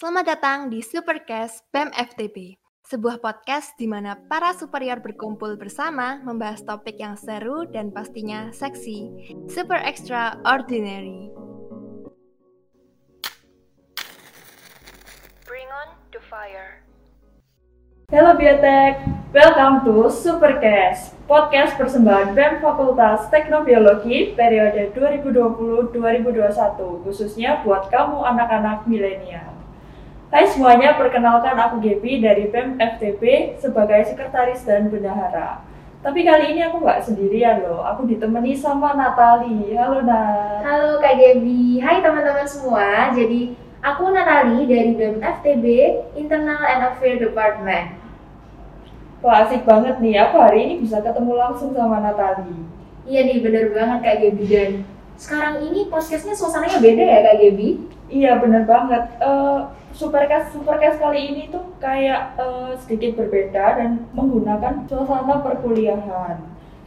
Selamat datang di Supercast BEM FTP, sebuah podcast di mana para superior berkumpul bersama membahas topik yang seru dan pastinya seksi, super extraordinary. Bring on the fire. Halo Biotek, welcome to Supercast, podcast persembahan BEM Fakultas Teknobiologi periode 2020-2021, khususnya buat kamu anak-anak milenial. Hai semuanya, perkenalkan aku Gepi dari BEM FTP sebagai sekretaris dan bendahara. Tapi kali ini aku nggak sendirian loh, aku ditemani sama Natali. Halo Nat. Halo Kak Gepi, hai teman-teman semua. Jadi aku Natali dari BEM FTB Internal and Affairs Department. Wah asik banget nih, aku hari ini bisa ketemu langsung sama Natali. Iya nih, bener banget Kak Gepi, dan sekarang ini podcastnya suasananya beda ya Kak Gepi? Iya bener banget. Supercast kali ini tuh kayak sedikit berbeda dan menggunakan suasana perkuliahan.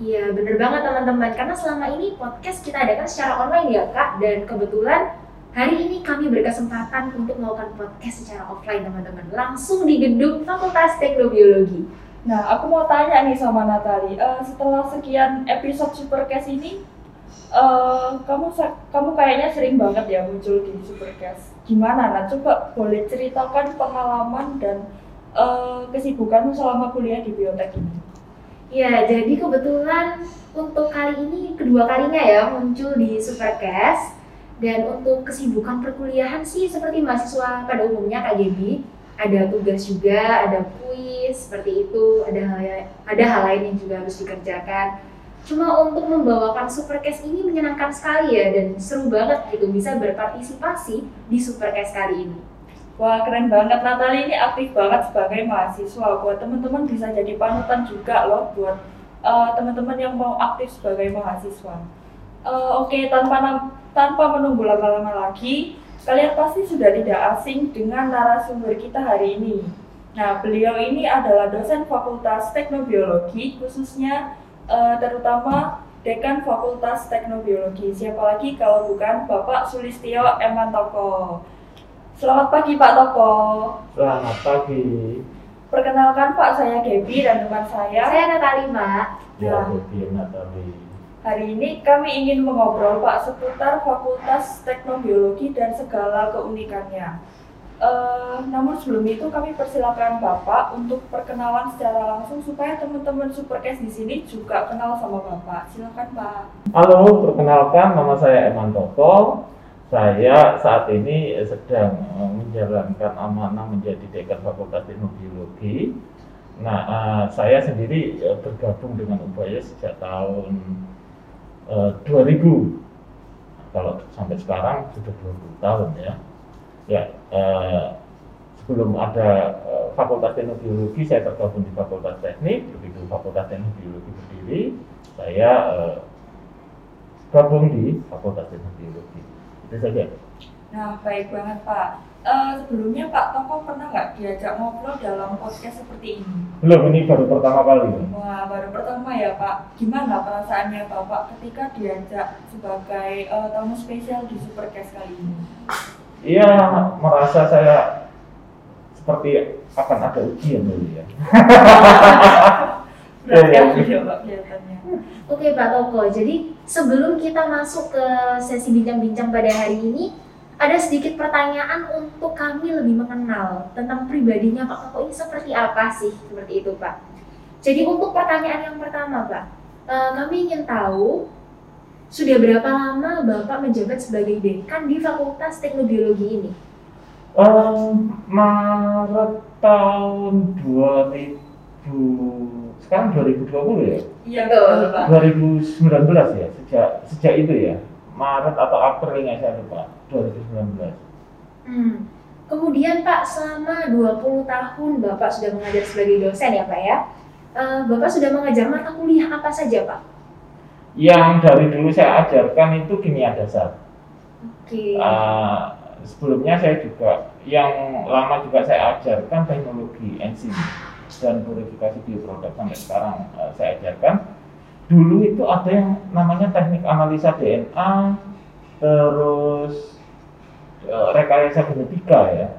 Iya bener banget teman-teman, karena selama ini podcast kita adakan secara online ya Kak. Dan kebetulan hari ini kami berkesempatan untuk melakukan podcast secara offline teman-teman, langsung di gedung Fakultas Teknobiologi. Nah aku mau tanya nih sama Natali, setelah sekian episode Supercast ini, kamu kayaknya sering banget ya muncul di Supercast. Gimana Nat? Coba boleh ceritakan pengalaman dan kesibukanmu selama kuliah di Biotek ini. Ya, jadi kebetulan untuk kali ini kedua kalinya ya muncul di Supercast. Dan untuk kesibukan perkuliahan sih seperti mahasiswa pada umumnya Kak Gebi, ada tugas juga, ada kuis seperti itu, ada hal lain yang juga harus dikerjakan. Cuma untuk membawakan Supercast ini menyenangkan sekali ya, dan seru banget gitu bisa berpartisipasi di Supercast kali ini. Wah keren banget, Natali ini aktif banget sebagai mahasiswa. Buat teman-teman bisa jadi panutan juga loh buat teman-teman yang mau aktif sebagai mahasiswa. Oke, tanpa menunggu lama-lama lagi, kalian pasti sudah tidak asing dengan narasumber kita hari ini. Nah beliau ini adalah dosen Fakultas Teknobiologi, khususnya terutama Dekan Fakultas Teknobiologi. Siapa lagi kalau bukan Bapak Sulistyo M. Toko. Selamat pagi Pak Toko. Selamat pagi. Perkenalkan Pak, saya Gebi dan teman saya. Saya Natali, Mbak. Ya, Gebi, Natali. Hari ini kami ingin mengobrol Pak seputar Fakultas Teknobiologi dan segala keunikannya. Namun sebelum itu kami persilakan Bapak untuk perkenalan secara langsung supaya teman-teman Supercast di sini juga kenal sama Bapak. Silakan Pak. Halo, perkenalkan nama saya Eman Toko. Saya saat ini sedang menjalankan amanah menjadi dekan Fakultas Teknobiologi. Nah, saya sendiri bergabung dengan Ubaya sejak tahun 2000. Kalau sampai sekarang sudah 20 tahun ya. Ya, sebelum ada Fakultas Teknobiologi, saya tergabung di Fakultas Teknik. Begitu Fakultas Teknobiologi berdiri, saya gabung di Fakultas Teknobiologi. Itu saja. Nah, baik banget Pak. Sebelumnya Pak Toko pernah nggak diajak ngobrol dalam podcast seperti ini? Belum, ini baru pertama kali. Wah, baru pertama ya Pak. Gimana perasaannya Bapak ketika diajak sebagai tamu spesial di Supercast kali ini? Iya, merasa saya seperti akan ada ujian dulu ya. Berarti aku jawab kelihatannya. Oke Pak Toko, jadi sebelum kita masuk ke sesi bincang-bincang pada hari ini, ada sedikit pertanyaan untuk kami lebih mengenal tentang pribadinya Pak Toko ini seperti apa sih, seperti itu Pak. Jadi untuk pertanyaan yang pertama Pak, kami ingin tahu sudah berapa lama Bapak menjabat sebagai dekan di Fakultas Teknobiologi ini? Maret tahun 2000, sekarang 2020 ya? Iya betul Pak. 2019 ya, sejak itu ya, Maret atau April nggak saya lupa, 2019. Kemudian Pak, selama 20 tahun Bapak sudah mengajar sebagai dosen ya Pak ya? Bapak sudah mengajar mata kuliah apa saja Pak? Yang dari dulu saya ajarkan itu kimia dasar. Oke. Sebelumnya saya juga yang lama juga saya ajarkan teknologi enzim dan purifikasi bioproduk sampai sekarang saya ajarkan. Dulu itu ada yang namanya teknik analisa DNA, terus rekayasa genetika ya.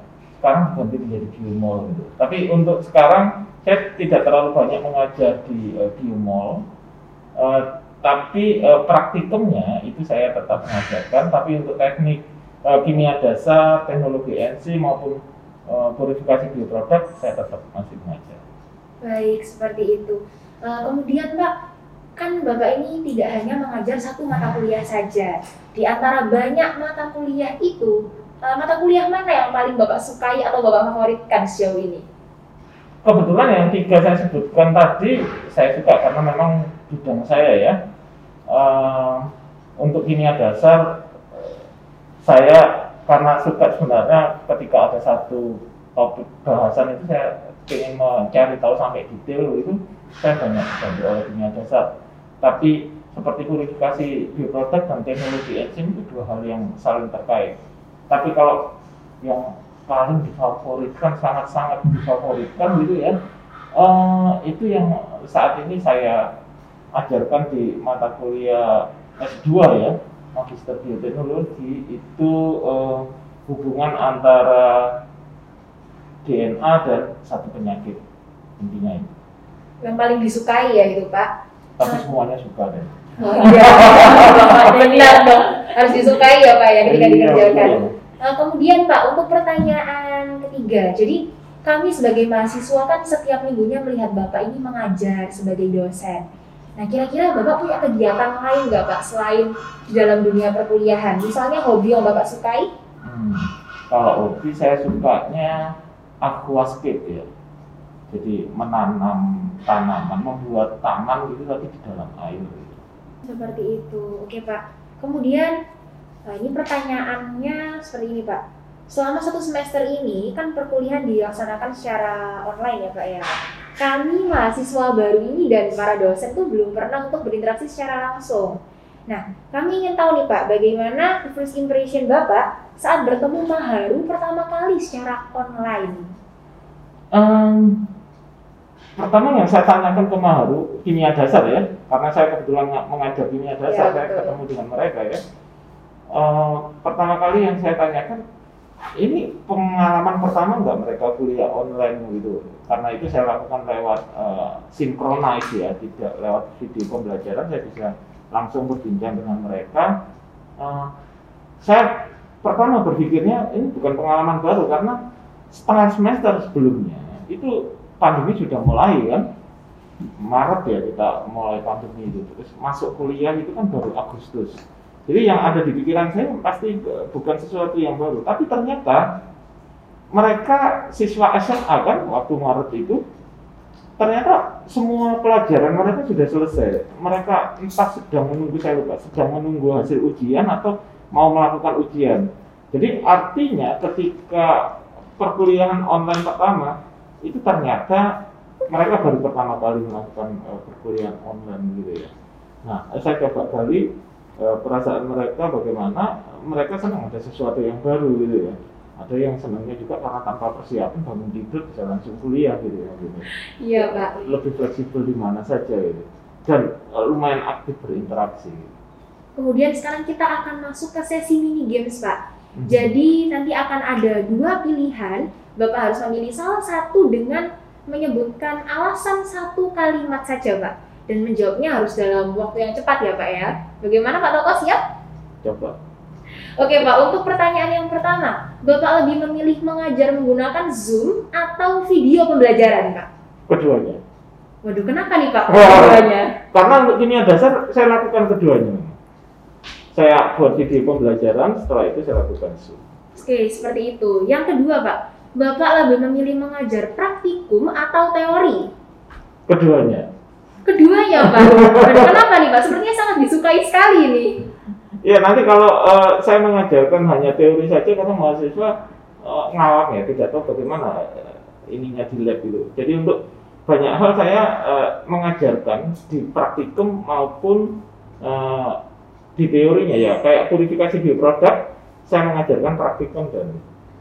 sekarang berhenti menjadi biomol gitu. Tapi untuk sekarang saya tidak terlalu banyak mengajar di biomol, tapi praktikumnya itu saya tetap mengajarkan. Tapi untuk teknik kimia dasar, teknologi NC maupun purifikasi bioproduk saya tetap masih mengajar. Baik, seperti itu. Kemudian Mbak, kan Bapak ini tidak hanya mengajar satu mata kuliah saja. Di antara banyak mata kuliah itu, mata kuliah mana yang paling Bapak sukai atau Bapak favoritkan sejauh ini? Kebetulan yang tiga saya sebutkan tadi saya suka karena memang bidang saya ya. Untuk kimia dasar saya karena suka sebenarnya ketika ada satu topik bahasan itu saya ingin mencari tahu sampai detail itu saya banyak dibantu oleh kimia dasar. Tapi seperti purifikasi bioproduk dan teknologi enzim itu dua hal yang saling terkait. Tapi kalau yang paling difavoritkan, sangat-sangat difavoritkan gitu ya, itu yang saat ini saya ajarkan di mata kuliah S2 ya, Magister Bioteknologi, itu hubungan antara DNA dan satu penyakit intinya itu. Yang paling disukai ya itu Pak? Tapi semuanya suka deh. Oh, iya, benar dong. Harus disukai ya Pak ya ketika dikerjakan. Nah, kemudian Pak, untuk pertanyaan ketiga, jadi kami sebagai mahasiswa kan setiap minggunya melihat Bapak ini mengajar sebagai dosen. Nah, kira-kira Bapak punya kegiatan lain nggak Pak selain di dalam dunia perkuliahan? Misalnya hobi yang Bapak sukai? Kalau hobi saya sukanya aquascape ya. Jadi menanam tanaman, membuat taman gitu tapi di dalam air. Seperti itu, oke Pak. Kemudian ini pertanyaannya seperti ini Pak. Selama satu semester ini kan perkuliahan dilaksanakan secara online ya Pak ya. Kami mahasiswa baru ini dan para dosen tuh belum pernah untuk berinteraksi secara langsung. Nah, kami ingin tahu nih Pak, bagaimana first impression Bapak saat bertemu Maharu pertama kali secara online? Pertama yang saya tanyakan ke Maharu kimia dasar ya, karena saya kebetulan mengajar kimia dasar, ya, saya ketemu dengan mereka ya. Pertama kali yang saya tanyakan, ini pengalaman pertama nggak mereka kuliah online gitu? Karena itu saya lakukan lewat sinkronize ya, tidak lewat video pembelajaran, saya bisa langsung berbincang dengan mereka. Saya pertama berpikirnya ini bukan pengalaman baru karena setengah semester sebelumnya itu pandemi sudah mulai kan, Maret ya kita mulai pandemi itu, terus masuk kuliah itu kan baru Agustus. Jadi yang ada di pikiran saya pasti bukan sesuatu yang baru, tapi ternyata mereka siswa SMA kan waktu Maret itu, ternyata semua pelajaran mereka sudah selesai. Mereka entah sedang menunggu, saya lupa, sedang menunggu hasil ujian atau mau melakukan ujian. Jadi artinya ketika perkuliahan online pertama, itu ternyata mereka baru pertama kali melakukan perkuliahan online gitu ya. Nah, saya coba gali perasaan mereka bagaimana, mereka senang ada sesuatu yang baru gitu ya. Ada yang senangnya juga karena tanpa persiapan bangun tidur bisa langsung kuliah gitu ya. Iya Pak. Lebih fleksibel di mana saja gitu. Dan lumayan aktif berinteraksi. Gitu. Kemudian sekarang kita akan masuk ke sesi mini games Pak. Jadi nanti akan ada dua pilihan. Bapak harus memilih salah satu dengan menyebutkan alasan satu kalimat saja, Pak. Dan menjawabnya harus dalam waktu yang cepat ya, Pak ya. Bagaimana Pak Toto, siap? Coba. Oke Pak, untuk pertanyaan yang pertama, Bapak lebih memilih mengajar menggunakan Zoom atau video pembelajaran, Pak? Keduanya. Waduh, kenapa nih Pak? Keduanya. Karena untuk kimia dasar saya lakukan keduanya. Saya buat video pembelajaran, setelah itu saya lakukan Zoom. Oke, seperti itu. Yang kedua, Pak. Bapak lebih memilih mengajar praktikum atau teori? Keduanya. Keduanya, Pak. Kenapa nih, Pak? Sepertinya sangat disukai sekali ini. Ya, nanti kalau saya mengajarkan hanya teori saja, karena mahasiswa ngawang ya, tidak tahu bagaimana ininya di lab itu. Jadi untuk banyak hal saya mengajarkan di praktikum maupun di teorinya ya. Kayak purifikasi bioproduk, saya mengajarkan praktikum dan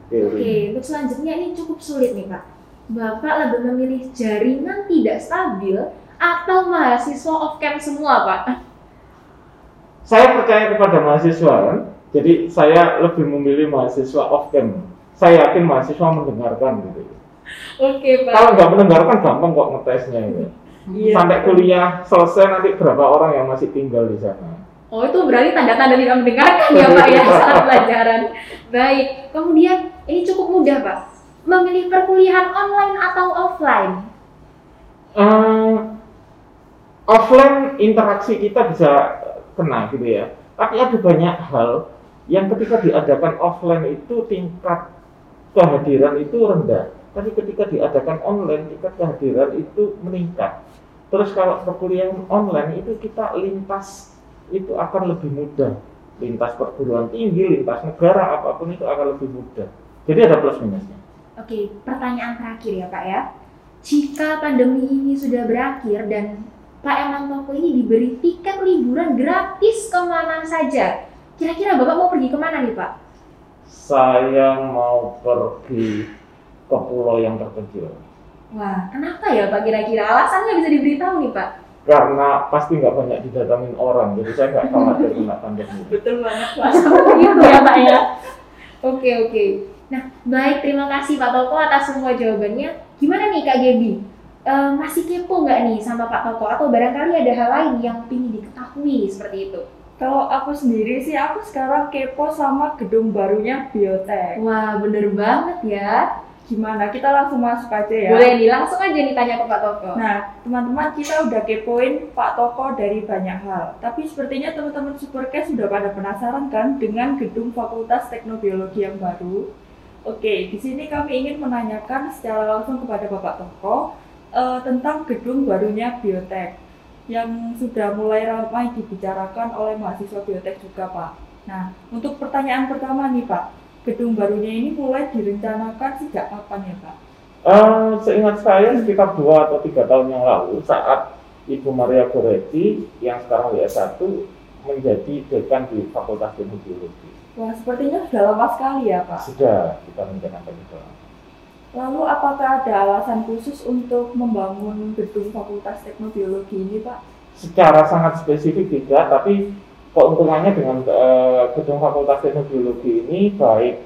teori. Oke, untuk selanjutnya ini cukup sulit nih Pak. Bapak lebih memilih jaringan tidak stabil atau mahasiswa off-cam semua Pak? Saya percaya kepada mahasiswa kan, jadi saya lebih memilih mahasiswa off-cam. Saya yakin mahasiswa mendengarkan gitu. Oke, Pak. Kalau nggak mendengarkan gampang kok ngetesnya itu. Iya, sampai kuliah selesai nanti berapa orang yang masih tinggal di sana. Oh, itu berarti tanda-tanda tidak mendengarkan ya Pak ya saat pelajaran. Baik, kemudian ini cukup mudah Pak. Memilih perkuliahan online atau offline? Offline interaksi kita bisa kena gitu ya. Tapi ada banyak hal yang ketika diadakan offline itu tingkat kehadiran itu rendah, tapi ketika diadakan online tingkat kehadiran itu meningkat. Terus kalau perkuliahan online itu kita lintas itu akan lebih mudah, lintas perguruan tinggi, lintas negara, apapun itu akan lebih mudah. Jadi ada plus minusnya. Oke, pertanyaan terakhir ya Pak ya. Jika pandemi ini sudah berakhir dan Pak Eman Toko ini diberi tiket liburan gratis kemana saja, kira-kira Bapak mau pergi kemana nih Pak? Saya mau pergi ke pulau yang terpencil. Wah, kenapa ya Pak kira-kira? Alasannya bisa diberitahu nih Pak? Karena pasti nggak banyak didatangin orang, jadi saya nggak khawatir kena pandemi. Betul banget Pak, begitu ya Pak ya? Oke. Nah, baik, terima kasih Pak Toko atas semua jawabannya. Gimana nih Kak Gaby? Masih kepo nggak nih sama Pak Toko? Atau barangkali ada hal lain yang ingin diketahui seperti itu? Kalau aku sendiri sih, aku sekarang kepo sama gedung barunya Biotek. Wah, bener banget ya. Gimana? Kita langsung masuk aja ya? Boleh nih, langsung aja nih tanya ke Pak Toko. Nah, teman-teman, kita udah kepoin Pak Toko dari banyak hal. Tapi sepertinya teman-teman Supercast sudah pada penasaran kan dengan gedung Fakultas Teknobiologi yang baru? Oke, di sini kami ingin menanyakan secara langsung kepada Bapak Toko tentang gedung barunya Biotek yang sudah mulai ramai dibicarakan oleh mahasiswa Biotek juga Pak. Nah, untuk pertanyaan pertama nih Pak, gedung barunya ini mulai direncanakan sejak kapan ya Pak? Seingat saya sekitar 2 atau 3 tahun yang lalu saat Ibu Maria Goretti yang sekarang W1 menjadi dekan di Fakultas Teknobiologi. Wah, sepertinya sudah lama sekali ya Pak? Sudah, kita rencanakan itu. Lalu apakah ada alasan khusus untuk membangun gedung Fakultas Teknobiologi ini Pak? Secara sangat spesifik tidak, tapi keuntungannya dengan gedung Fakultas Teknobiologi ini baik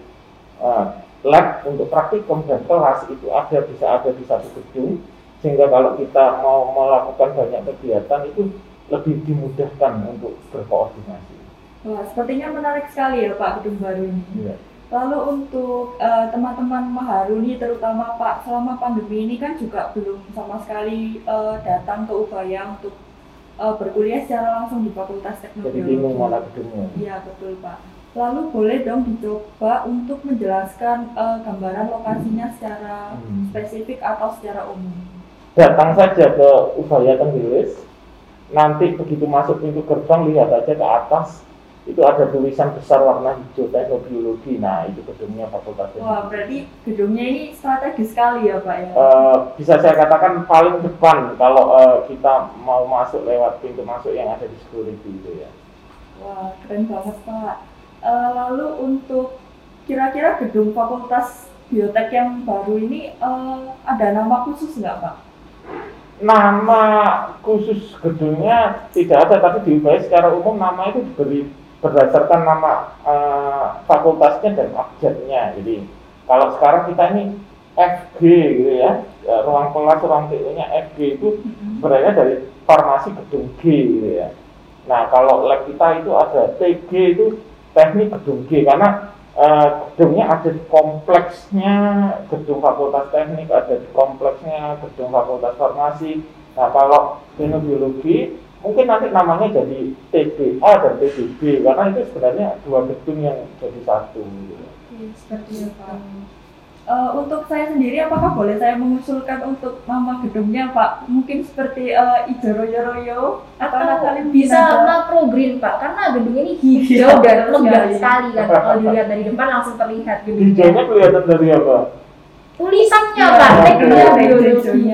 lab untuk praktikum dan kelas itu ada bisa ada di satu gedung, sehingga kalau kita mau melakukan banyak kegiatan itu lebih dimudahkan untuk berkoordinasi. Wah, sepertinya menarik sekali ya Pak gedung baru ini. Iya. Lalu untuk teman-teman Maharuni terutama Pak, selama pandemi ini kan juga belum sama sekali datang ke Ubaya untuk berkuliah secara langsung di Fakultas Teknobiologi. Jadi bingung malah gedungnya. Iya betul Pak. Lalu boleh dong dicoba untuk menjelaskan gambaran lokasinya secara spesifik atau secara umum. Datang saja ke Ubaya Tenggilis, nanti begitu masuk pintu gerbang lihat aja ke atas. Itu ada tulisan besar warna hijau teknobiologi, nah itu gedungnya Fakultas Teknobiologi. Wah, berarti gedungnya ini strategis sekali ya Pak ya? Bisa saya katakan paling depan kalau kita mau masuk lewat pintu masuk yang ada di security itu ya. Wah, keren banget Pak. Lalu untuk kira-kira gedung Fakultas Biotek yang baru ini ada nama khusus nggak Pak? Nama khusus gedungnya tidak ada, tapi di Ubaya secara umum nama itu diberi berdasarkan nama fakultasnya dan abjadnya. Jadi kalau sekarang kita ini FG gitu ya, ruang kelas ruang TU-nya FG itu berada dari farmasi gedung G gitu ya. Nah kalau lab kita itu ada TG itu teknik gedung G karena gedungnya ada di kompleksnya gedung fakultas teknik, ada di kompleksnya gedung fakultas farmasi. Nah kalau teknobiologi mungkin nanti namanya jadi TBA dan TBB karena itu sebenarnya 2 gedung yang jadi satu. Oke, seperti itu. Untuk saya sendiri, apakah boleh saya mengusulkan untuk nama gedungnya Pak? Mungkin seperti Ijoroyoroyo atau bisa makro green Pak, karena gedungnya ini hijau dan lembab sekali kan. Kalau dilihat dari depan langsung terlihat gedungnya. Hijaunya kelihatan dari apa? Tulisannya ya, Pak, teknobiologi.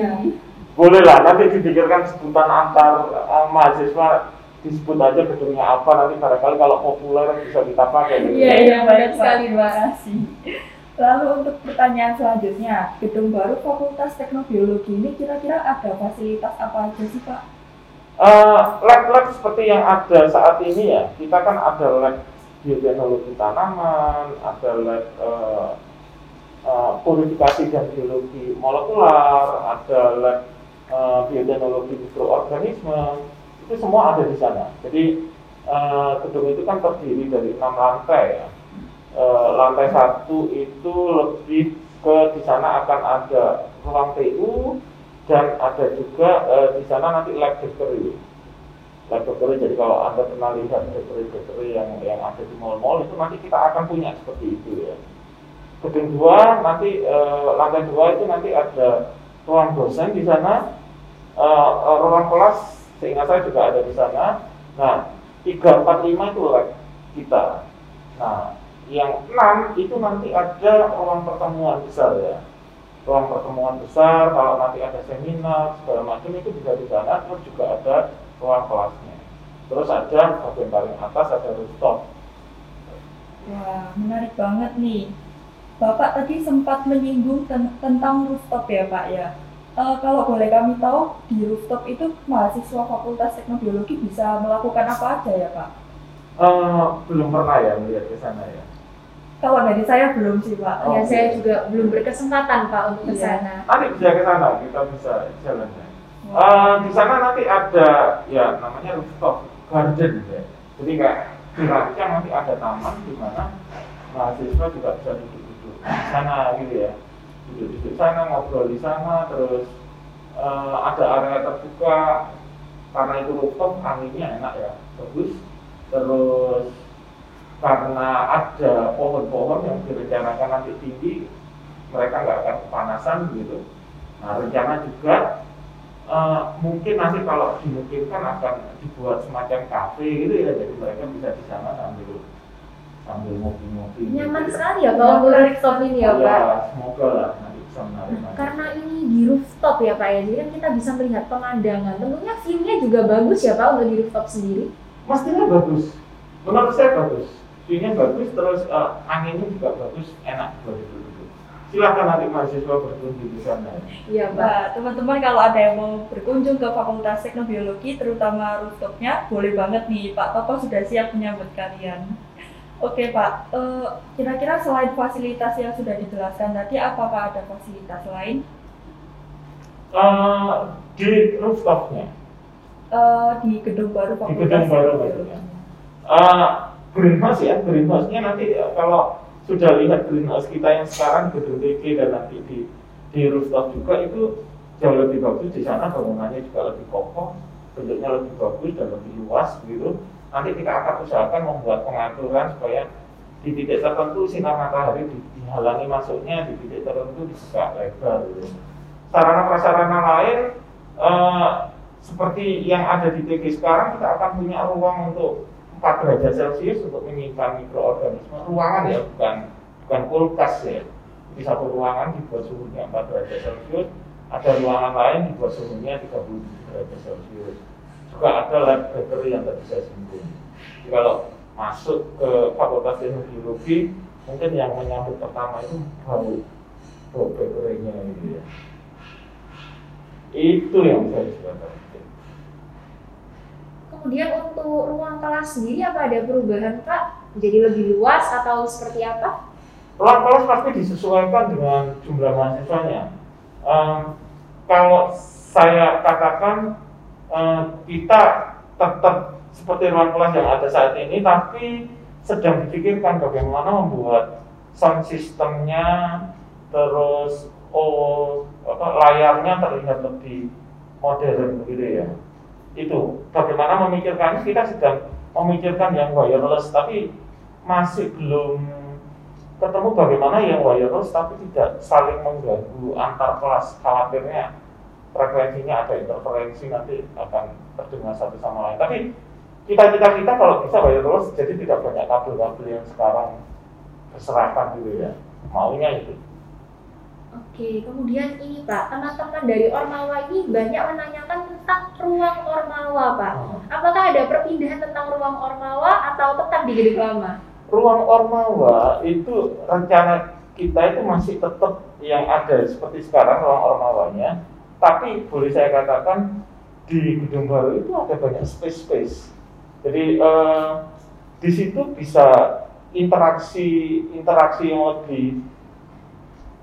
Boleh lah, nanti dipikirkan sebutan antar mahasiswa, disebut aja gedungnya apa, nanti barangkali kalau populer bisa kita pakai. Iya, banyak sekali, terima kasih. Lalu untuk pertanyaan selanjutnya, gedung baru Fakultas Teknobiologi ini kira-kira ada fasilitas apa aja sih Pak? Lab-lab seperti yang ada saat ini ya, kita kan ada lab bioteknologi tanaman, ada lab purifikasi dan biologi molekular, ada lab bioteknologi mikroorganisme, itu semua ada di sana. Jadi gedung itu kan terdiri dari 6 lantai ya. Lantai 1 itu lebih ke di sana akan ada ruang TU dan ada juga di sana nanti lab bakery. Jadi kalau Anda pernah lihat bakery yang ada di mall-mall itu nanti kita akan punya seperti itu ya. Gedung 2 nanti lantai 2 itu nanti ada ruang dosen di sana, ruang kelas seingat saya juga ada di sana. Nah, 3, 4, 5 itu lab kita. Nah, yang 6 itu nanti ada ruang pertemuan besar ya. Ruang pertemuan besar, kalau nanti ada seminar segala macam itu bisa di sana. Terus juga ada ruang kelasnya. Terus ada bagian paling atas ada rooftop. Wah, menarik banget nih. Bapak tadi sempat menyinggung tentang rooftop ya Pak ya. Kalau boleh kami tahu, di rooftop itu mahasiswa Fakultas Teknobiologi bisa melakukan apa aja ya Pak? Belum pernah ya melihat ke sana ya. Kalau dari saya belum sih Pak. Oh, yang saya juga belum berkesempatan Pak untuk ke sana. Nanti bisa ke sana, kita bisa jalannya. Wow. Di sana nanti ada ya namanya rooftop garden ya. Jadi kayak di rancang nanti ada taman di mana mahasiswa juga bisa duduk-duduk di sana gitu ya. Duduk-duduk sana, ngobrol di sana, terus ada area terbuka karena itu rooftop, anginnya enak ya, bagus. Terus karena ada pohon-pohon yang direncanakan nanti tinggi, mereka nggak akan kepanasan gitu. Nah, rencana juga mungkin nanti kalau dimungkinkan akan dibuat semacam kafe gitu ya, jadi mereka bisa di sana sambil ngopi-ngopi. Nyaman sekali ya kalau rooftop ini ya Pak. Ya, semoga lah nanti bisa menarik. Karena ini di rooftop ya Pak ya, jadi kan kita bisa melihat pemandangan. Tentunya view-nya juga bagus ya Pak untuk di rooftop sendiri. Pastinya bagus, menurut saya bagus. View-nya bagus, terus anginnya juga bagus, enak buat duduk. Silahkan nanti mahasiswa berkunjung di sana. Iya Pak, teman-teman kalau ada yang mau berkunjung ke Fakultas Teknobiologi, terutama rooftopnya, boleh banget nih Pak Toto sudah siap menyambut kalian. Oke Pak, kira-kira selain fasilitas yang sudah dijelaskan tadi, apakah ada fasilitas lain? Di rooftopnya? Di gedung baru Pak. Di gedung baru maksudnya. Greenhouse ya, greenhouse-nya nanti kalau sudah lihat greenhouse kita yang sekarang gedung TG dan nanti di rooftop juga itu jauh lebih bagus di sana, bangunannya juga lebih kokoh, bentuknya lebih bagus dan lebih luas gitu. Nanti kita akan usahakan membuat pengaturan supaya di titik tertentu sinar matahari dihalangi masuknya, di titik tertentu dibuka lebar. Sarana prasarana lain seperti yang ada di TG sekarang, kita akan punya ruang untuk 4 derajat Celcius untuk menyimpan mikroorganisme. Ruangan ya, bukan kulkas ya. Di satu ruangan dibuat suhunya 4 derajat Celcius, ada ruangan lain dibuat suhunya 30 derajat Celcius. Juga ada lab bakery yang tidak bisa sembuh. Jadi kalau masuk ke Fakultas Teknobiologi, mungkin yang menyambut pertama itu bau bakerynya gitu ya. Itu yang saya sebutkan. Kemudian untuk ruang kelas sendiri apa ada perubahan Pak? Jadi lebih luas atau seperti apa? Ruang kelas pasti disesuaikan dengan jumlah mahasiswanya. Kalau saya katakan kita tetap seperti ruang kelas yang ada saat ini, tapi sedang dipikirkan bagaimana membuat sound systemnya, terus layarnya terlihat lebih modern begitu ya. Itu bagaimana memikirkan, kita sedang memikirkan yang wireless, tapi masih belum ketemu bagaimana yang wireless tapi tidak saling mengganggu antar kelas, khawatirnya frekuensinya ada interferensi nanti akan terdengar satu sama lain. Tapi kita kalau bisa wireless, jadi tidak banyak kabel-kabel yang sekarang berserakan gitu ya, maunya itu. Oke, kemudian ini Pak, teman-teman dari Ormawa ini banyak menanyakan tentang ruang Ormawa Pak. Apakah ada perpindahan tentang ruang Ormawa atau tetap di gedung lama? Ruang Ormawa itu rencana kita itu masih tetap yang ada seperti sekarang ruang Ormawanya. Tapi boleh saya katakan di gedung baru itu ada banyak space-space. Jadi di situ bisa interaksi yang lebih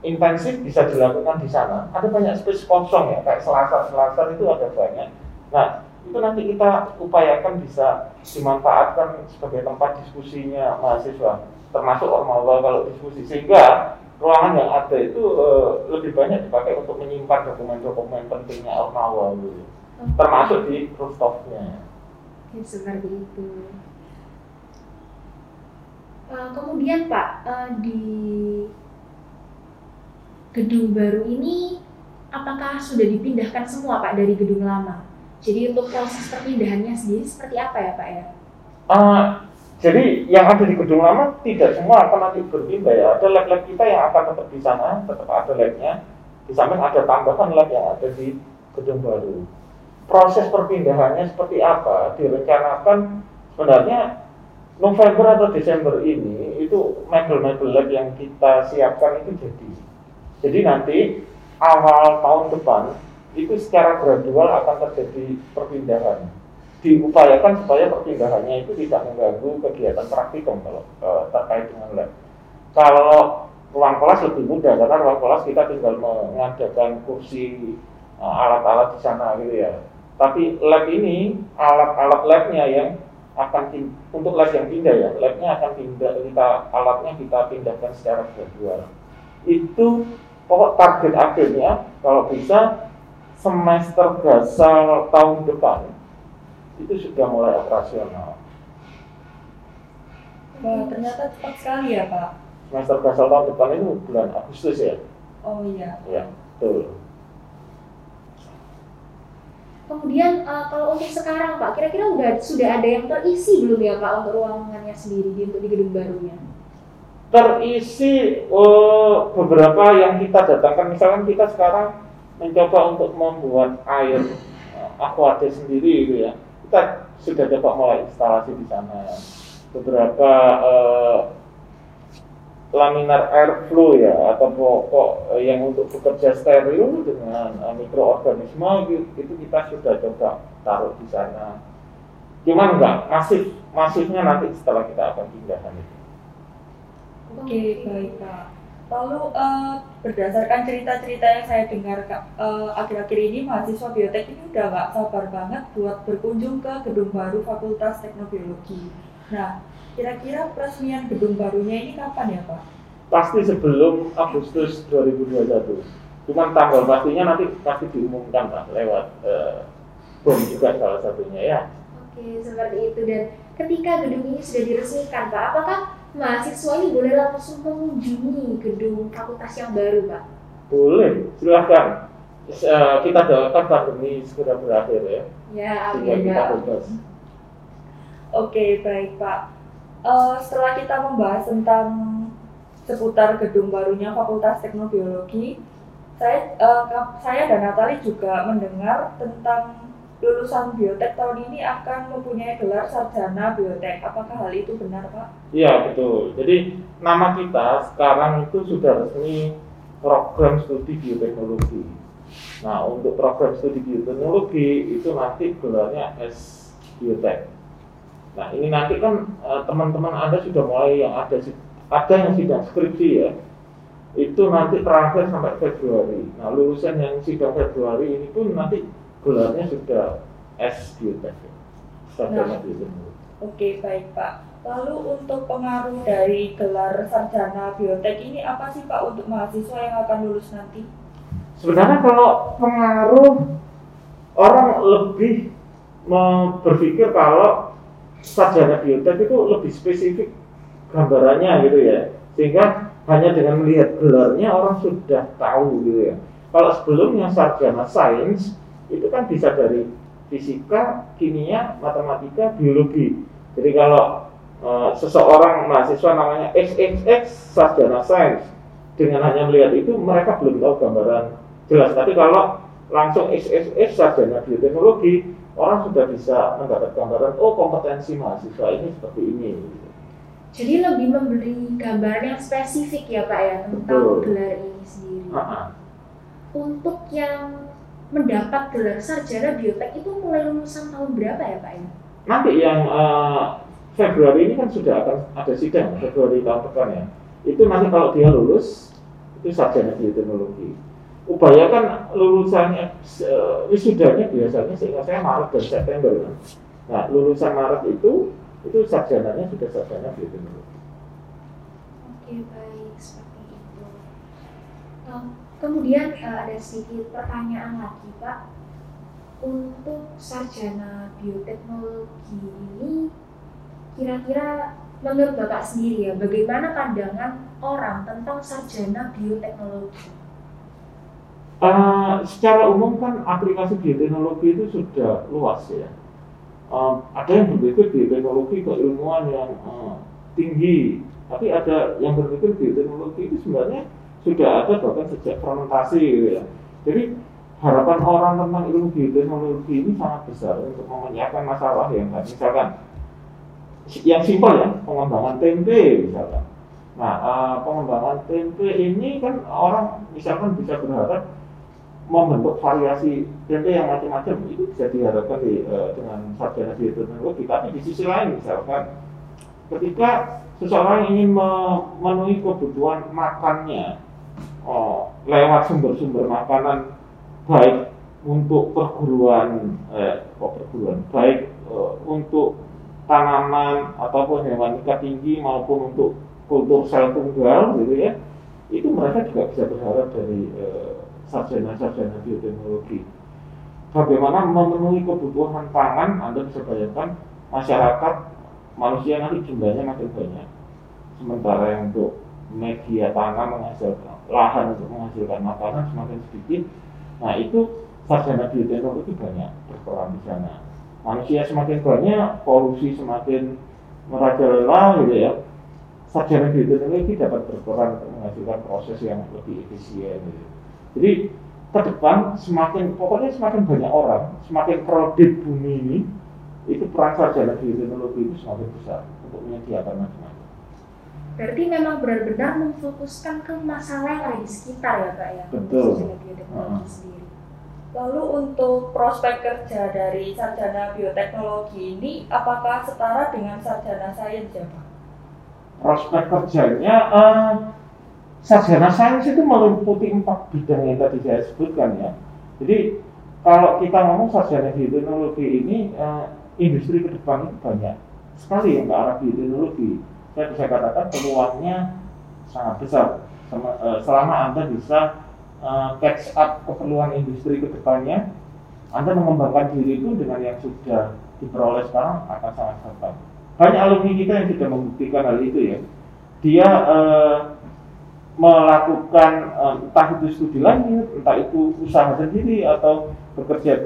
intensif bisa dilakukan di sana. Ada banyak space kosong ya, kayak selasar-selasar itu ada banyak. Nah, itu nanti kita upayakan bisa dimanfaatkan sebagai tempat diskusinya mahasiswa, termasuk ormawa kalau diskusi, sehingga ruangan yang ada itu lebih banyak dipakai untuk menyimpan dokumen-dokumen pentingnya ormawa gitu. Termasuk di rooftopnya. Ya, seperti itu. Kemudian Pak, di gedung baru ini apakah sudah dipindahkan semua Pak dari gedung lama? Jadi untuk proses perpindahannya sendiri seperti apa ya Pak ya? Jadi yang ada di gedung lama tidak semua akan nanti berpindah ya. Ada lab-lab kita yang akan tetap di sana, tetap ada labnya. Di samping ada tambahan lab yang ada di gedung baru. Proses perpindahannya seperti apa? Direncanakan sebenarnya November atau Desember ini itu mebel-mebel lab yang kita siapkan itu jadi. Jadi nanti awal tahun depan itu secara gradual akan terjadi perpindahan. Diupayakan supaya perpindahannya itu tidak mengganggu kegiatan praktikum kalau terkait dengan lab. Kalau ruang kelas lebih mudah karena ruang kelas kita tinggal mengadakan kursi, alat-alat di sana gitu ya. Tapi lab ini alat-alat labnya yang akan untuk lab yang pindah ya, labnya akan pindah, alatnya kita pindahkan secara gradual. Itu pokok target akhirnya kalau bisa semester gasal tahun depan itu sudah mulai operasional. Wah, ternyata cepat sekali ya Pak. Semester gasal tahun depan itu bulan Agustus ya. Oh iya. Ya, betul. Kemudian kalau untuk sekarang Pak, kira-kira sudah ada yang terisi belum ya Pak untuk ruangannya sendiri di gedung barunya? Terisi beberapa yang kita datangkan, misalkan kita sekarang mencoba untuk membuat air aquade sendiri gitu ya, kita sudah dapat mulai instalasi di sana. Beberapa laminar airflow ya atau pokok yang untuk bekerja steril dengan mikroorganisme itu kita sudah coba taruh di sana. Cuman enggak masifnya nanti setelah kita akan pindahkan itu. Oke, baik Pak. Lalu berdasarkan cerita-cerita yang saya dengar akhir-akhir ini mahasiswa biotek ini udah nggak sabar banget buat berkunjung ke gedung baru Fakultas Teknobiologi. Nah, kira-kira peresmian gedung barunya ini kapan ya Pak? Pasti sebelum Agustus 2021. Cuman tanggal pastinya nanti pasti diumumkan Pak lewat BOM juga salah satunya ya. Oke, seperti itu. Dan ketika gedung ini sudah diresmikan Pak, apakah mahasiswa ini boleh langsung mengunjungi gedung fakultas yang baru, Pak? Boleh, silahkan. Kita doakan pandemi segera berakhir ya. Ya, amin ya. Oke, baik Pak. Setelah kita membahas tentang seputar gedung barunya Fakultas Teknobiologi, saya dan Natali juga mendengar tentang lulusan biotek tahun ini akan mempunyai gelar sarjana biotek. Apakah hal itu benar, Pak? Iya, betul. Jadi nama kita sekarang itu sudah resmi program studi bioteknologi. Nah, untuk program studi bioteknologi itu nanti gelarnya S Biotek. Nah, ini nanti kan teman-teman Anda sudah mulai yang ada yang sidang skripsi ya. Itu nanti terakhir sampai Februari. Nah, lulusan yang sidang Februari ini pun nanti gelarnya sudah S Biotek. Sarjana Bioteknologi. Oke, baik Pak. Lalu untuk pengaruh dari gelar sarjana biotek ini apa sih Pak untuk mahasiswa yang akan lulus nanti? Sebenarnya kalau pengaruh orang lebih berpikir kalau sarjana biotek itu lebih spesifik gambarannya gitu ya. Sehingga hanya dengan melihat gelarnya orang sudah tahu gitu ya. Kalau sebelumnya sarjana sains itu kan bisa dari fisika, kimia, matematika, biologi. Jadi kalau seseorang mahasiswa namanya XXX sarjana sains, dengan hanya melihat itu mereka belum tahu gambaran jelas. Tapi kalau langsung XXX sarjana bioteknologi, orang sudah bisa mendapat gambaran, oh kompetensi mahasiswa ini seperti ini. Jadi lebih memberi gambaran yang spesifik ya Pak ya tentang gelar ini sendiri. Untuk yang mendapat gelar sarjana biotek itu mulai lulusan tahun berapa ya Pak? Nanti yang Februari ini kan sudah akan ada sidang Februari tahun depan ya. Itu nanti kalau dia lulus itu sarjana bioteknologi. Upayakan lulusannya, wisudanya biasanya seingat saya Maret dan September kan? Nah, lulusan Maret itu sarjananya sudah sarjana bioteknologi. Oke, baik, seperti itu. Kemudian ada sedikit pertanyaan lagi, Pak. Untuk sarjana bioteknologi ini, kira-kira menurut Bapak sendiri ya, bagaimana pandangan orang tentang sarjana bioteknologi? Secara umum kan aplikasi bioteknologi itu sudah luas ya. Ada yang berpikir bioteknologi keilmuan yang tinggi, tapi ada yang berpikir bioteknologi itu sebenarnya sudah ada bahkan sejak fermentasi gitu ya. Jadi harapan orang tentang ilmu bioteknologi ini sangat besar untuk memecahkan masalah yang misalkan yang simpel ya, pengembangan tempe misalkan. Nah, pengembangan tempe ini kan orang misalkan bisa berharap membentuk variasi tempe yang macam-macam, itu bisa diharapkan dengan sarjana bioteknologi. Tapi di sisi lain misalkan ketika seseorang ingin memenuhi kebutuhan makannya lewat sumber-sumber makanan baik untuk perguruan baik untuk tanaman ataupun hewan tingkat tinggi maupun untuk kultur sel tunggal gitu ya, itu mereka juga bisa berharap dari sarjana bioteknologi. Bagaimana memenuhi kebutuhan pangan, Anda bisa bayangkan masyarakat manusia nanti jumlahnya makin banyak. Sementara yang untuk media tanam menghasilkan lahan untuk menghasilkan makanan semakin sedikit. Nah, itu sarjana bioteknologi banyak berperan di sana. Manusia semakin banyak, polusi semakin merajalela gitu ya. Sarjana bioteknologi dapat berperan untuk menghasilkan proses yang lebih efisien gitu. Jadi ke depan semakin banyak orang, semakin kredit bumi ini, itu peran sarjana bioteknologi itu semakin besar untuk menyediakan macam-macam. Berarti memang benar-benar memfokuskan ke masalah yang ada di sekitar ya Pak ya? Betul. Sarjana bioteknologi sendiri. Lalu untuk prospek kerja dari sarjana bioteknologi ini, apakah setara dengan sarjana sains ya Pak? Prospek kerjanya, sarjana sains itu meliputi 4 bidang yang tadi saya sebutkan ya. Jadi kalau kita ngomong sarjana bioteknologi ini, industri ke depan itu banyak sekali yang ke arah bioteknologi. Saya bisa katakan peluangnya sangat besar selama Anda bisa catch up keperluan industri ke depannya. Anda mengembangkan diri itu dengan yang sudah diperoleh sekarang akan sangat gampang. Banyak alumni kita yang sudah membuktikan hal itu ya. Dia melakukan entah itu studi lanjut, entah itu usaha sendiri atau bekerja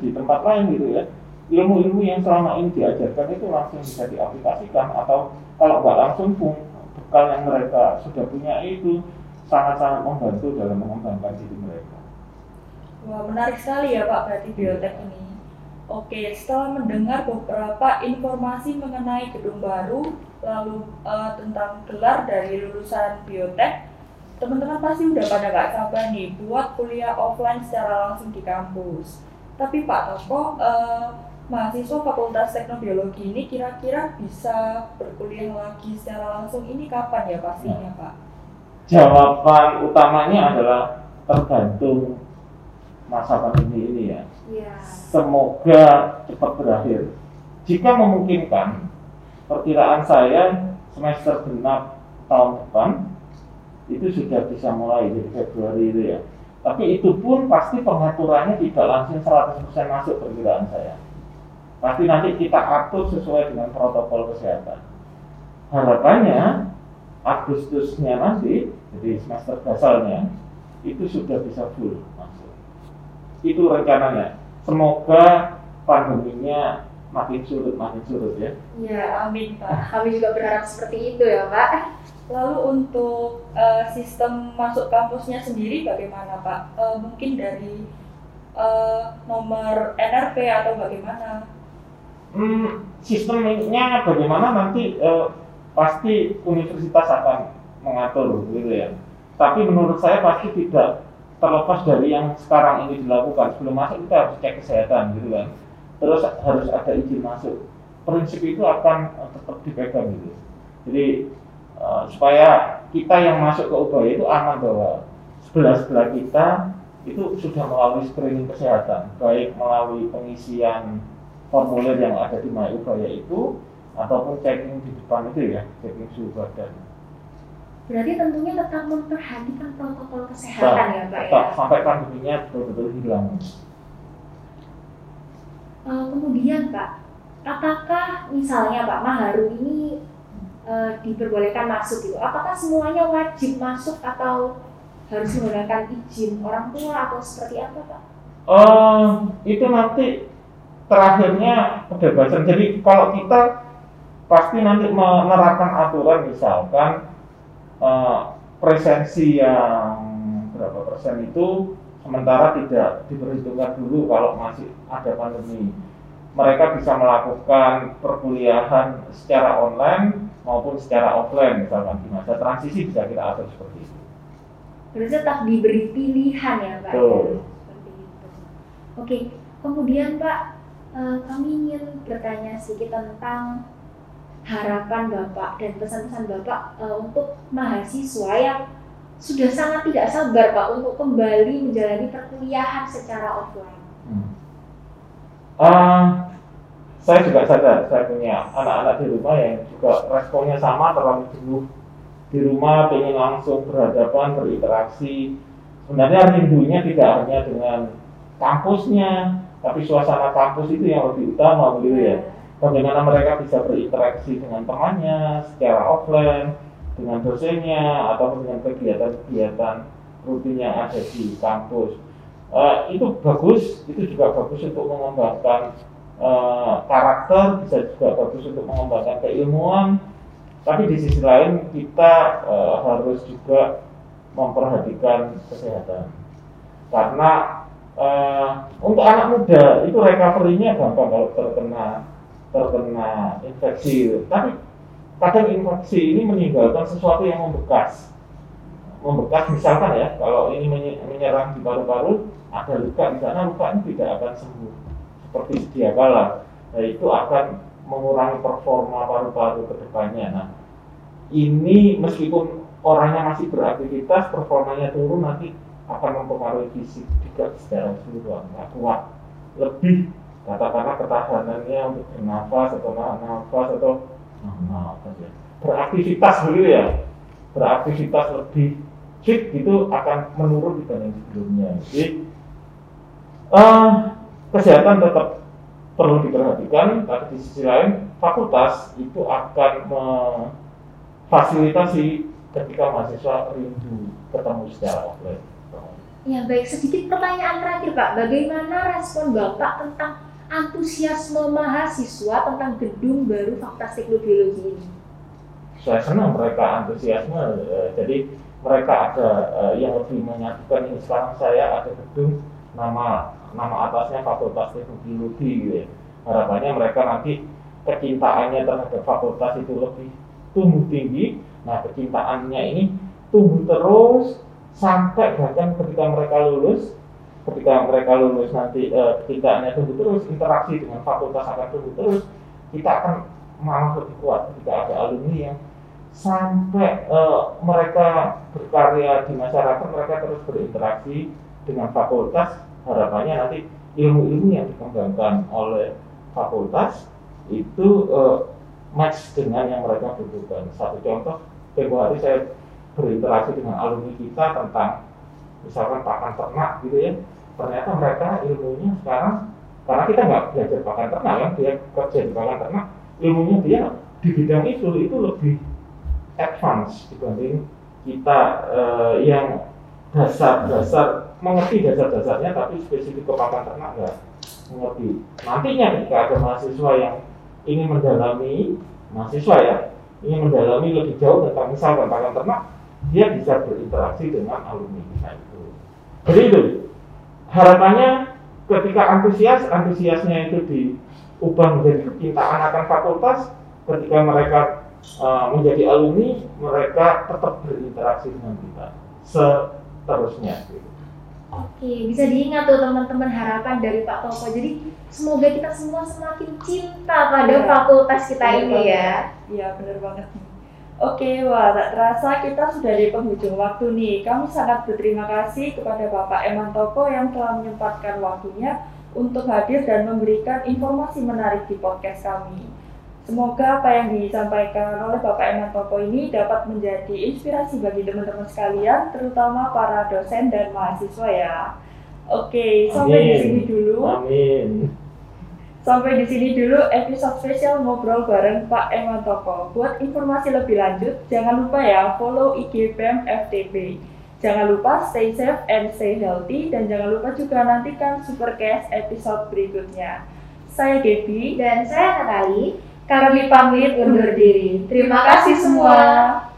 di tempat lain gitu ya. Ilmu-ilmu yang selama ini diajarkan itu langsung bisa diaplikasikan, atau kalau nggak langsung pun bekal yang mereka sudah punya itu sangat-sangat membantu dalam mengembangkan diri mereka. Wah, menarik sekali ya Pak berarti biotek ini. Oke, setelah mendengar beberapa informasi mengenai gedung baru, lalu tentang gelar dari lulusan biotek, teman-teman pasti udah pada gak sabar nih buat kuliah offline secara langsung di kampus. Tapi Pak Toko, mahasiswa Fakultas Teknobiologi ini kira-kira bisa berkuliah lagi secara langsung ini kapan ya pastinya Pak? Jawaban utamanya adalah tergantung masa pandemi ini ya. Semoga cepat berakhir. Jika memungkinkan, perkiraan saya semester genap tahun depan itu sudah bisa mulai dari Februari itu ya. Tapi itu pun pasti pengaturannya tidak langsung 100% masuk perkiraan saya. Pasti nanti kita atur sesuai dengan protokol kesehatan. Harapannya Agustusnya nanti, jadi semester basalnya itu sudah bisa full masuk. Itu rencananya. Semoga pandeminya makin surut ya. Ya, amin Pak. Kami juga berharap seperti itu ya Pak. Lalu untuk sistem masuk kampusnya sendiri bagaimana Pak? Mungkin dari nomor NRP atau bagaimana? Sistemnya bagaimana nanti pasti universitas akan mengatur gitu ya. Tapi menurut saya pasti tidak terlepas dari yang sekarang ini dilakukan. Sebelum masuk kita harus cek kesehatan gitu kan, terus harus ada izin masuk. Prinsip itu akan tetap dipegang gitu. Jadi supaya kita yang masuk ke Ubaya itu aman bahwa sebelah-sebelah kita itu sudah melalui screening kesehatan, baik melalui pengisian formulir yang ada di My Ubaya itu ataupun checking di depan itu ya, checking suhu badan. Berarti tentunya tetap memperhatikan protokol kesehatan ya Pak ya? Sampai pandeminya betul-betul hilang. Kemudian Pak, apakah misalnya Pak Maharu ini diperbolehkan masuk gitu? Apakah semuanya wajib masuk atau harus menggunakan izin orang tua atau seperti apa Pak? Itu nanti terakhirnya kebebasan. Jadi kalau kita pasti nanti menerapkan aturan, misalkan presensi yang berapa persen itu sementara tidak diperhitungkan dulu kalau masih ada pandemi. Mereka bisa melakukan perkuliahan secara online maupun secara offline, misalkan di masa transisi bisa kita atur seperti itu. Berarti tetap diberi pilihan ya Pak? Betul. Oke, kemudian Pak, kami ingin bertanya sedikit tentang harapan Bapak dan pesan-pesan Bapak untuk mahasiswa yang sudah sangat tidak sabar Pak untuk kembali menjalani perkuliahan secara offline. Saya juga sadar, saya punya anak-anak di rumah yang juga responnya sama, terlalu jenuh di rumah, ingin langsung berhadapan, berinteraksi. Sebenarnya rindunya tidak hanya dengan kampusnya, tapi suasana kampus itu yang lebih utama begitu ya. Bagaimana mereka bisa berinteraksi dengan temannya secara offline, dengan dosennya, atau dengan kegiatan-kegiatan rutin yang ada di kampus. Itu bagus, itu juga bagus untuk mengembangkan karakter, bisa juga bagus untuk mengembangkan keilmuan. Tapi di sisi lain kita harus juga memperhatikan kesehatan. Karena untuk anak muda itu recovery-nya gampang kalau terkena infeksi. Tapi kadang infeksi ini meninggalkan sesuatu yang membekas misalkan ya, kalau ini menyerang di paru-paru, ada luka di sana, luka ini tidak akan sembuh seperti sedia kala. Nah, itu akan mengurangi performa paru-paru ke depannya. Nah, ini meskipun orangnya masih beraktivitas, performanya turun, nanti akan mempengaruhi fisik juga secara keseluruhan, nggak kuat. Lebih katakanlah ketahanannya untuk bernafas atau nafas atau beraktivitas dulu ya. Beraktivitas lebih fit gitu akan menurun dibanding sebelumnya. Jadi kesehatan tetap perlu diperhatikan, tapi di sisi lain fakultas itu akan memfasilitasi ketika mahasiswa rindu ketemu secara offline. Ya baik, sedikit pertanyaan terakhir Pak, bagaimana respon Bapak tentang antusiasme mahasiswa tentang gedung baru Fakultas Teknobiologi ini? Saya senang mereka antusiasme, jadi mereka ada yang lebih menyatukan ini. Sekarang saya ada gedung nama atasnya Fakultas Teknobiologi gitu ya. Harapannya mereka nanti kecintaannya terhadap fakultas itu lebih tumbuh tinggi. Nah, kecintaannya ini tumbuh terus sampai bahkan ketika mereka lulus nanti kecintaannya tumbuh terus, interaksi dengan fakultas akan tumbuh terus. Kita akan malah lebih kuat ketika ada alumni yang sampai mereka berkarya di masyarakat, mereka terus berinteraksi dengan fakultas. Harapannya nanti ilmu-ilmu yang dikembangkan oleh fakultas itu match dengan yang mereka butuhkan. Satu contoh, tempo hari saya berinteraksi dengan alumni kita tentang misalkan pakan ternak gitu ya. Ternyata mereka ilmunya sekarang, karena kita nggak belajar pakan ternak kan, dia kerja di pakan ternak, ilmunya dia di bidang itu lebih advance dibanding kita yang dasar-dasar mengerti dasar-dasarnya tapi spesifik ke pakan ternak nggak mengerti. Nantinya ketika ada mahasiswa yang ingin mendalami, lebih jauh tentang misalkan pakan ternak, dia bisa berinteraksi dengan alumni kita itu. Jadi itu harapannya ketika antusiasnya itu diubah menjadi kecintaan akan fakultas, ketika mereka menjadi alumni, mereka tetap berinteraksi dengan kita seterusnya. Oke, bisa diingat tuh teman-teman harapan dari Pak Toko. Jadi semoga kita semua semakin cinta pada fakultas kita ini ya. Iya, benar banget. Oke, wah tak terasa kita sudah di penghujung waktu nih. Kami sangat berterima kasih kepada Bapak Emantoko yang telah menyempatkan waktunya untuk hadir dan memberikan informasi menarik di podcast kami. Semoga apa yang disampaikan oleh Bapak Emantoko ini dapat menjadi inspirasi bagi teman-teman sekalian, terutama para dosen dan mahasiswa ya. Oke, sampai di sini dulu. Amin. Sampai di sini dulu episode spesial ngobrol bareng Pak Emantoko. Buat informasi lebih lanjut, jangan lupa ya follow IG BEM FTB. Jangan lupa stay safe and stay healthy, dan jangan lupa juga nantikan Supercast episode berikutnya. Saya Debbie dan saya Natali. Kami pamit undur diri. Terima kasih semua.